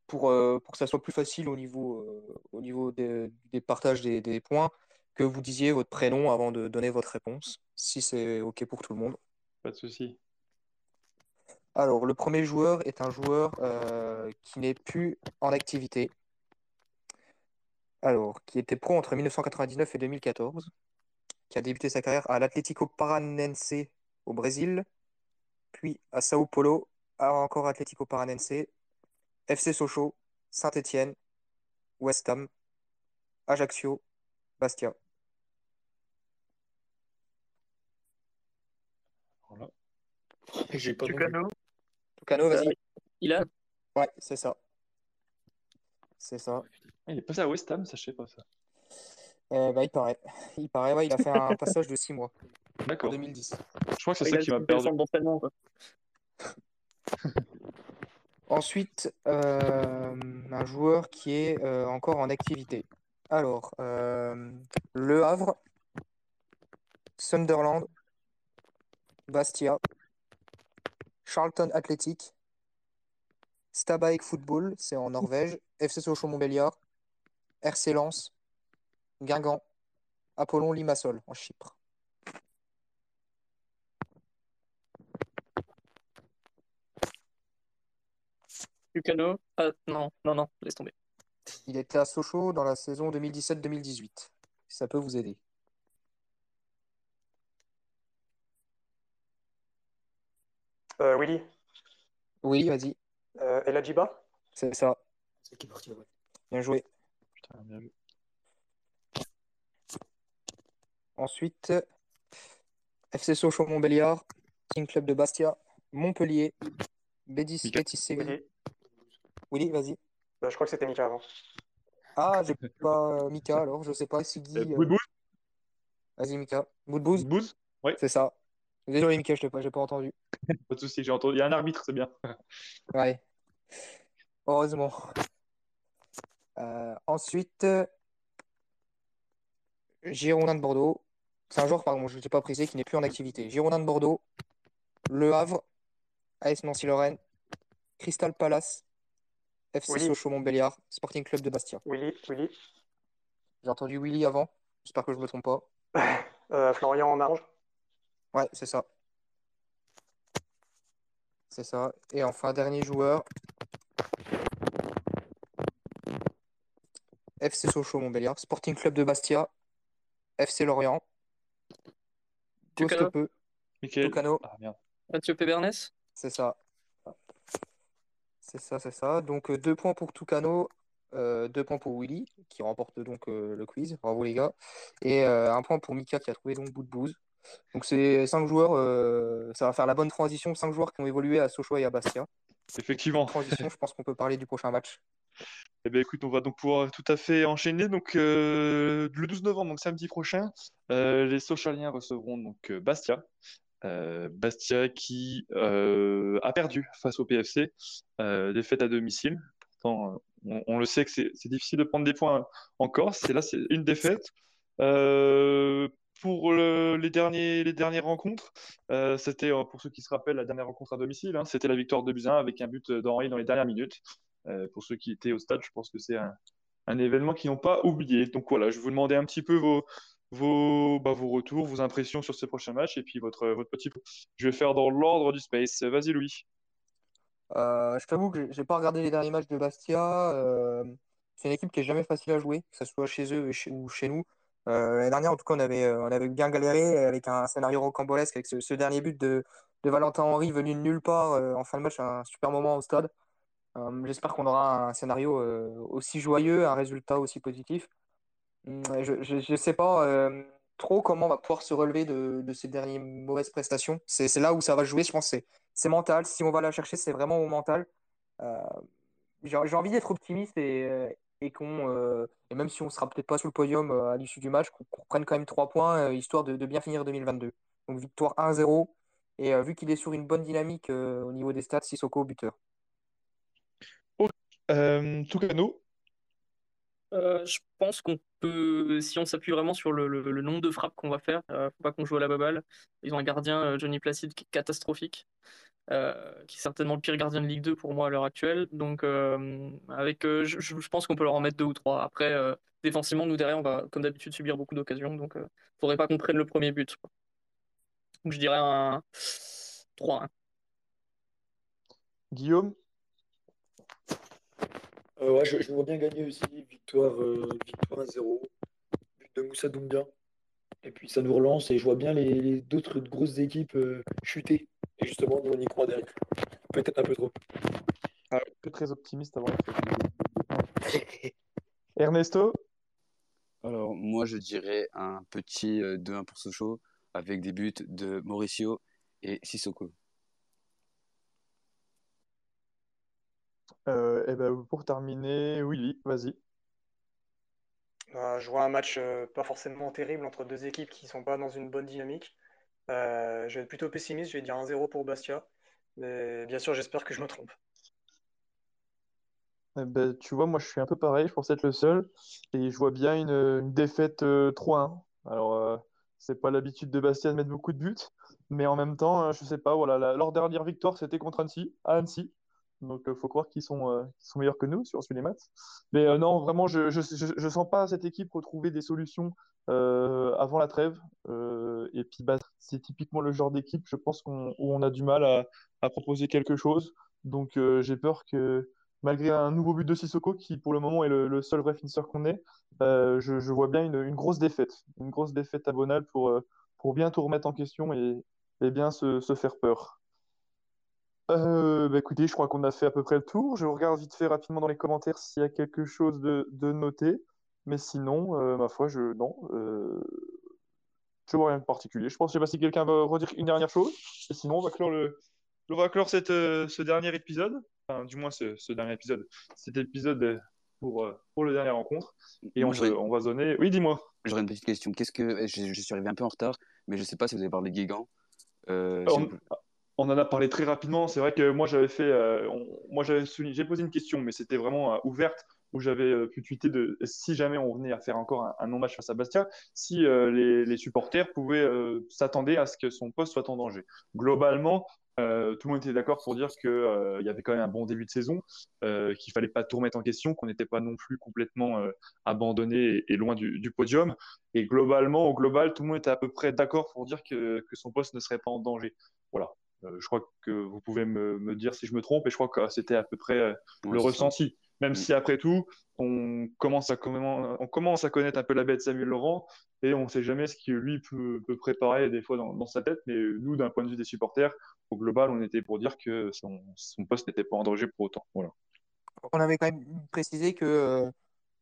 pour, euh, pour que ça soit plus facile au niveau, euh, au niveau des, des partages des, des points, que vous disiez votre prénom avant de donner votre réponse, si c'est OK pour tout le monde. Pas de souci. Alors, le premier joueur est un joueur euh, qui n'est plus en activité. Alors, qui était pro entre dix-neuf cent quatre-vingt-dix-neuf et deux mille quatorze, qui a débuté sa carrière à l'Atlético Paranense au Brésil, puis à Sao Paulo, à encore Atlético Paranense, F C Sochaux, Saint-Étienne, West Ham, Ajaccio, Bastia. Voilà. J'ai pas Toucano. Toucano, vas-y. Il a Ouais, c'est ça. C'est ça. Il est passé à West Ham, ça, je sais pas ça. Euh, bah, il paraît. Il paraît, ouais, il a fait un passage de six mois. D'accord. En deux mille dix. Je crois que c'est ouais, ça qui m'a perdu. Quoi. Ensuite, euh, un joueur qui est euh, encore en activité. Alors, euh, Le Havre, Sunderland, Bastia, Charlton Athletic, Stabæk Football, c'est en Norvège, F C Sochaux Montbéliard, R C Lens, Guingamp, Apollon Limassol en Chypre. Lucano, euh, non, non, non, laisse tomber. Il était à Sochaux dans la saison deux mille dix-sept deux mille dix-huit. Ça peut vous aider. Euh, Willy. Oui, vas-y. Euh, El Hadjiba. C'est ça. C'est qui parti, ouais. Bien joué. Putain, bien joué. Ensuite, F C Sochaux Montbéliard, Team Club de Bastia, Montpellier, Bétis Séville. Willy, vas-y. Bah, je crois que c'était Mika avant. Ah, j'ai pas euh, Mika alors, je sais pas si Guy. Euh, euh... Boudbouz. Vas-y, Mika. Boudbouz. Boudbouz. Oui. C'est ça. Désolé, Mika, je t'ai pas, j'ai pas entendu. Pas de soucis, j'ai entendu. Il y a un arbitre, c'est bien. Ouais. Heureusement. Euh, ensuite, Girondins de Bordeaux. C'est un joueur, pardon, je ne t'ai pas précisé, qui n'est plus en activité. Girondins de Bordeaux, Le Havre, A S Nancy-Lorraine, Crystal Palace, F C Willy. Sochaux Montbéliard, Sporting Club de Bastia. Willy, Willy. J'ai entendu Willy avant. J'espère que je ne me trompe pas. euh, Florian en orange. Ouais, c'est ça. C'est ça. Et enfin, dernier joueur. F C Sochaux Montbéliard, Sporting Club de Bastia, F C Lorient, Ghost Peu, Mickaël. Tucano. Ah, merde. Mathieu Pébernes. C'est ça. C'est ça, c'est ça. Donc, euh, deux points pour Tucano, euh, deux points pour Willy, qui remporte donc euh, le quiz. Bravo, les gars. Et euh, un point pour Mika, qui a trouvé donc Boudbouz. Donc, c'est cinq joueurs. Euh, ça va faire la bonne transition. Cinq joueurs qui ont évolué à Sochaux et à Bastia. Effectivement. Transition, je pense qu'on peut parler du prochain match. Eh bien, écoute, on va donc pouvoir tout à fait enchaîner. Donc, euh, le douze novembre, donc samedi prochain, euh, les Sochaliens recevront donc Bastia. Euh, Bastia qui euh, a perdu face au P F C, euh, défaite à domicile. Pourtant, on, on le sait que c'est, c'est difficile de prendre des points en Corse. Et là, c'est une défaite. Euh, Pour le, les, derniers, les dernières rencontres, euh, c'était, euh, pour ceux qui se rappellent, la dernière rencontre à domicile, hein, c'était la victoire de deux buts à un avec un but d'Henry dans les dernières minutes. Euh, pour ceux qui étaient au stade, je pense que c'est un, un événement qu'ils n'ont pas oublié. Donc voilà, je vais vous demander un petit peu vos, vos, bah, vos retours, vos impressions sur ce prochain match et puis votre, votre petit... Je vais faire dans l'ordre du space. Vas-y, Louis. Euh, je t'avoue que je n'ai pas regardé les derniers matchs de Bastia. Euh, c'est une équipe qui n'est jamais facile à jouer, que ce soit chez eux ou chez nous. Euh, l'année dernière, en tout cas, on avait, euh, on avait bien galéré avec un scénario rocambolesque, avec ce, ce dernier but de, de Valentin Henry venu de nulle part euh, en fin de match, un super moment au stade. Euh, j'espère qu'on aura un scénario euh, aussi joyeux, un résultat aussi positif. Je ne sais pas euh, trop comment on va pouvoir se relever de, de ces dernières mauvaises prestations. C'est, c'est là où ça va jouer, je pense. C'est, c'est mental. Si on va la chercher, c'est vraiment au mental. Euh, j'ai, j'ai envie d'être optimiste et... Euh, Et, qu'on, euh, et même si on ne sera peut-être pas sur le podium euh, à l'issue du match, qu'on, qu'on prenne quand même trois points, euh, histoire de, de bien finir deux mille vingt-deux. Donc victoire un zéro, et euh, vu qu'il est sur une bonne dynamique euh, au niveau des stats, Sissoko buteur. Oh, euh, Tucano euh, Je pense qu'on peut, si on s'appuie vraiment sur le, le, le nombre de frappes qu'on va faire, il euh, ne faut pas qu'on joue à la baballe. Ils ont un gardien, euh, Johnny Placide, qui est catastrophique. Euh, qui est certainement le pire gardien de Ligue deux pour moi à l'heure actuelle. Donc, euh, avec, euh, je, je pense qu'on peut leur en mettre deux ou trois. Après, euh, défensivement, nous derrière, on va comme d'habitude subir beaucoup d'occasions. Donc, il euh, ne faudrait pas qu'on prenne le premier but. Quoi. Donc, je dirais un trois à un. Guillaume euh, ouais, je, je vois bien gagner aussi. Victoire, euh, victoire un zéro. But de Moussa Doumbia. Et puis, ça nous relance. Et je vois bien les, les d'autres grosses équipes euh, chuter. Et justement, nous, on y croit derrière. Peut-être un peu trop. Ah, je suis très optimiste avant la fin. Ernesto ? Alors, moi, je dirais un petit deux un pour Sochaux, avec des buts de Mauricio et Sissoko. Euh, et ben, pour terminer, Willy, vas-y. Euh, je vois un match euh, pas forcément terrible entre deux équipes qui ne sont pas dans une bonne dynamique. Euh, je vais être plutôt pessimiste, je vais dire un zéro pour Bastia, mais bien sûr j'espère que je me trompe. Eh ben, tu vois, moi je suis un peu pareil, je pense être le seul, et je vois bien une, une défaite euh, trois un. Alors euh, c'est pas l'habitude de Bastia de mettre beaucoup de buts, mais en même temps, euh, je sais pas, voilà, la, leur dernière victoire c'était contre Annecy, à Annecy, donc il euh, faut croire qu'ils sont, euh, qu'ils sont meilleurs que nous sur, sur les maths. Mais euh, non, vraiment, je, je, je, je sens pas cette équipe retrouver des solutions euh, avant la trêve. Euh, et puis bah, c'est typiquement le genre d'équipe, je pense, qu'on, où on a du mal à, à proposer quelque chose. Donc euh, j'ai peur que, malgré un nouveau but de Sissoko, qui pour le moment est le, le seul vrai finisher qu'on ait, euh, je, je vois bien une, une grosse défaite. Une grosse défaite abonnale pour, pour bien tout remettre en question et, et bien se, se faire peur. Euh, bah écoutez, je crois qu'on a fait à peu près le tour. Je regarde vite fait rapidement dans les commentaires s'il y a quelque chose de, de noté. Mais sinon, euh, ma foi, je non. Euh, je vois rien de particulier. Je pense, je sais pas si quelqu'un va redire une dernière chose. Et sinon, on va clore le, on va clore cette, euh, ce dernier épisode. Enfin, du moins ce, ce dernier épisode. Cet épisode pour euh, pour le dernier rencontre. Et on, je... on va zoner. Oui, dis-moi. J'aurais une petite question. Qu'est-ce que je, je suis arrivé un peu en retard, mais je sais pas si vous avez parlé de Guégan. Euh, on... On en a parlé très rapidement. C'est vrai que moi j'avais fait, euh, on, moi j'avais j'ai posé une question, mais c'était vraiment euh, ouverte, où j'avais euh, pu tweeter de si jamais on venait à faire encore un, un non-match face à Bastia, si euh, les, les supporters pouvaient euh, s'attendre à ce que son poste soit en danger. Globalement, euh, tout le monde était d'accord pour dire que euh, il y avait quand même un bon début de saison, euh, qu'il fallait pas tout remettre en question, qu'on n'était pas non plus complètement euh, abandonné et, et loin du, du podium. Et globalement, au global, tout le monde était à peu près d'accord pour dire que, que son poste ne serait pas en danger. Voilà. Euh, je crois que vous pouvez me, me dire si je me trompe, et je crois que c'était à peu près euh, ouais, le ressenti. Ça. Même si après tout, on commence à, on commence à connaître un peu la bête Samuel Laurent et on ne sait jamais ce qui lui peut, peut préparer des fois dans, dans sa tête. Mais nous, d'un point de vue des supporters, au global, on était pour dire que son, son poste n'était pas en danger pour autant. Voilà. On avait quand même précisé que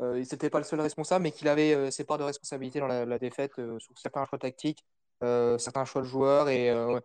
euh, c'était pas le seul responsable, mais qu'il avait euh, ses parts de responsabilité dans la, la défaite euh, sur certains choix tactiques, euh, certains choix de joueurs et euh,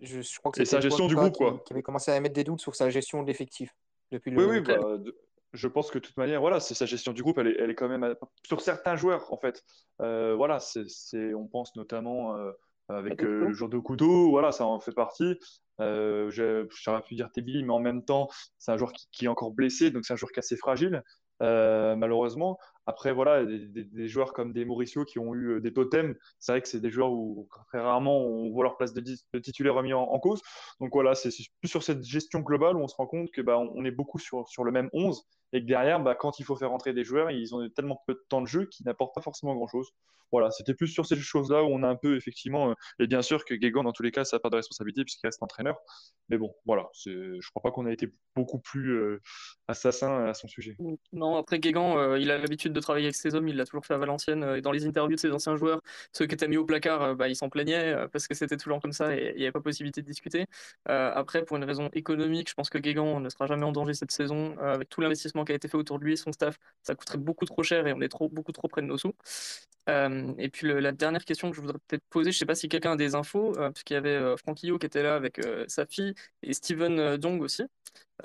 je, je crois que c'est sa gestion du groupe quoi. Qui, qui avait commencé à émettre des doutes sur sa gestion de l'effectif depuis le. Oui, oui, bah, de... Je pense que de toute manière, voilà, c'est sa gestion du groupe, elle est, elle est quand même à... sur certains joueurs en fait. Euh, voilà, c'est, c'est, on pense notamment euh, avec euh, le jour de couteau, voilà, ça en fait partie. Euh, je j'aurais pu dire Tébili, mais en même temps, c'est un joueur qui, qui est encore blessé, donc c'est un joueur qui est assez fragile, euh, malheureusement. Après, voilà, des, des, des joueurs comme des Mauricio qui ont eu des totems, c'est vrai que c'est des joueurs où très rarement on voit leur place de, de titulaire remis en, en cause. Donc voilà, c'est plus sur cette gestion globale où on se rend compte que bah, on, on est beaucoup sur, sur le même onze et que derrière, bah, quand il faut faire rentrer des joueurs, ils ont tellement peu de temps de jeu qu'ils n'apportent pas forcément grand-chose. Voilà, c'était plus sur ces choses-là où on a un peu, effectivement, euh, et bien sûr que Guégan, dans tous les cas, ça n'a pas de responsabilité puisqu'il reste entraîneur. Mais bon, voilà, c'est, je ne crois pas qu'on a été beaucoup plus euh, assassin à son sujet. Non, après Guégan, euh, il a l'habitude de travailler avec ses hommes, il l'a toujours fait à Valenciennes et dans les interviews de ses anciens joueurs, ceux qui étaient mis au placard, bah, ils s'en plaignaient parce que c'était tout le temps comme ça et il n'y avait pas possibilité de discuter. Euh, après, pour une raison économique, je pense que Guégan ne sera jamais en danger cette saison. Euh, avec tout l'investissement qui a été fait autour de lui, son staff, ça coûterait beaucoup trop cher et on est trop, beaucoup trop près de nos sous. Euh, et puis le, la dernière question que je voudrais peut-être poser, je ne sais pas si quelqu'un a des infos, euh, parce qu'il y avait euh, Franquillo qui était là avec euh, sa fille et Steven euh, Dong aussi.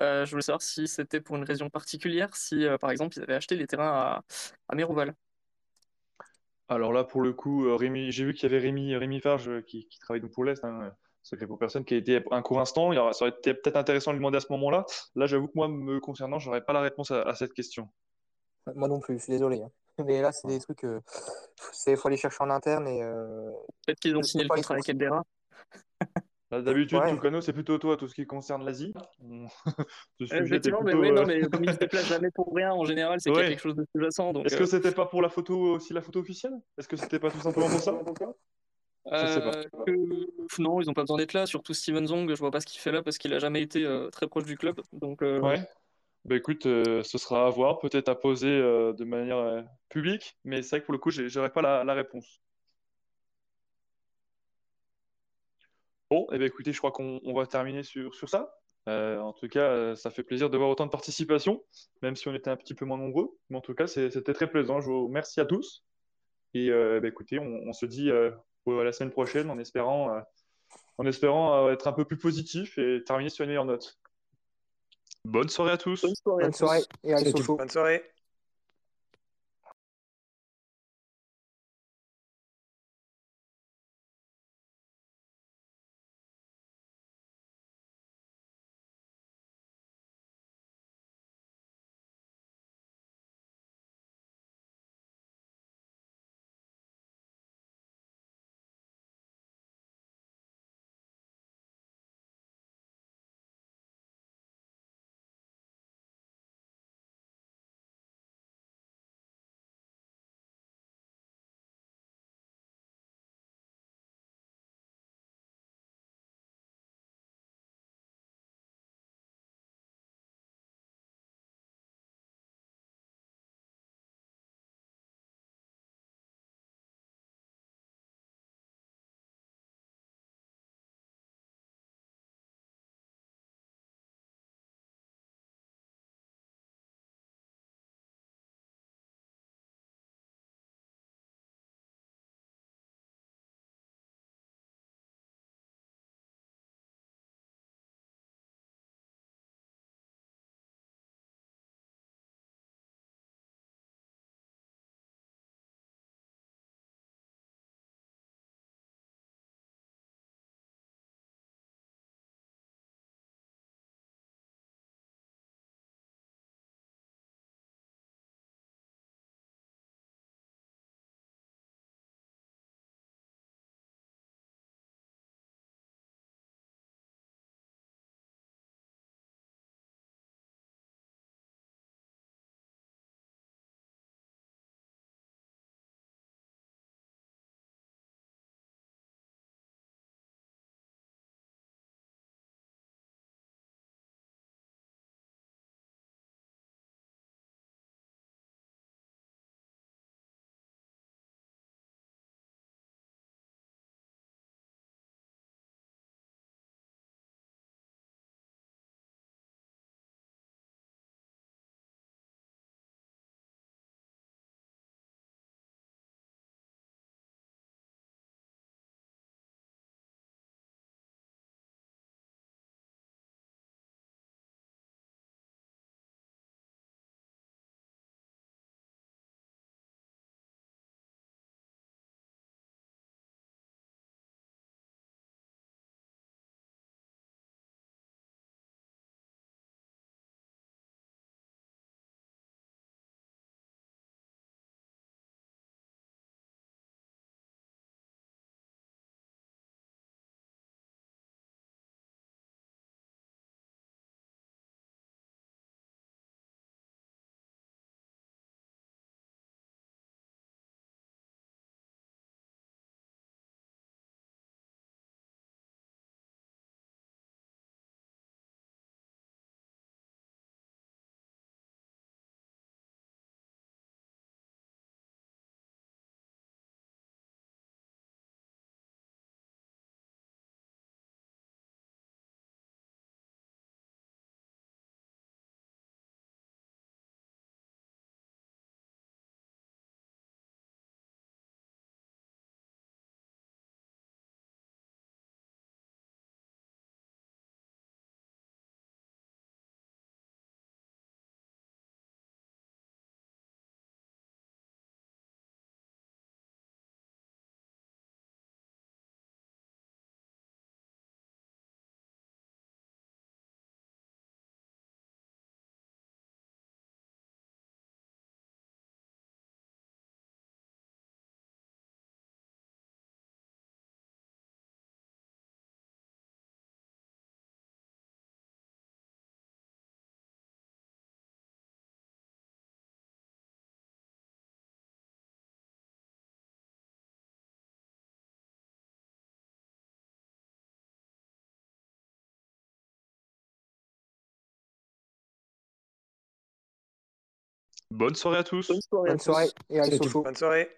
Euh, je voulais savoir si c'était pour une raison particulière, si euh, par exemple ils avaient acheté les terrains à, à Méroval. Alors là pour le coup, euh, Rémi, j'ai vu qu'il y avait Rémi, Rémi Farge euh, qui, qui travaille donc pour l'Est, hein, secret pour personne, qui a été un court instant. Il y aura, ça aurait été peut-être intéressant de lui demander à ce moment-là. Là j'avoue que moi me concernant, je n'aurais pas la réponse à, à cette question. Moi non plus, je suis désolé. Hein. Mais là c'est des trucs, euh, il faut aller chercher en interne. Et, euh, peut-être qu'ils ont signé le contrat avec Alvero. D'habitude, ouais. Tucano, c'est plutôt toi, tout ce qui concerne l'Asie. Ce sujet effectivement, plutôt... mais, oui, non, mais comme il ne se déplace jamais pour rien, en général, c'est ouais. qu'il y a quelque chose de sous-jacent. Donc... Est-ce que c'était pas pour la photo aussi, la photo officielle ? Est-ce que c'était pas tout simplement pour ça ? euh, je sais pas. Que... Non, ils n'ont pas besoin d'être là. Surtout Steven Zong, je vois pas ce qu'il fait là parce qu'il n'a jamais été euh, très proche du club. Donc, euh... ouais. Bah écoute, euh, ce sera à voir, peut-être à poser euh, de manière euh, publique, mais c'est vrai que pour le coup, je n'aurai pas la, la réponse. Bon, eh bien, écoutez, je crois qu'on on va terminer sur, sur ça. Euh, en tout cas, euh, ça fait plaisir de voir autant de participation, même si on était un petit peu moins nombreux. Mais en tout cas, c'est, c'était très plaisant. Je vous remercie à tous. Et euh, bah, écoutez, on, on se dit euh, à la semaine prochaine en espérant, euh, en espérant euh, être un peu plus positif et terminer sur une meilleure note. Bonne soirée à tous. Bonne soirée, à Bonne tous. soirée et à tous. Bonne soirée. Bonne soirée à tous. Bonne soirée. Bonne soirée. Et à tous. Bonne soirée.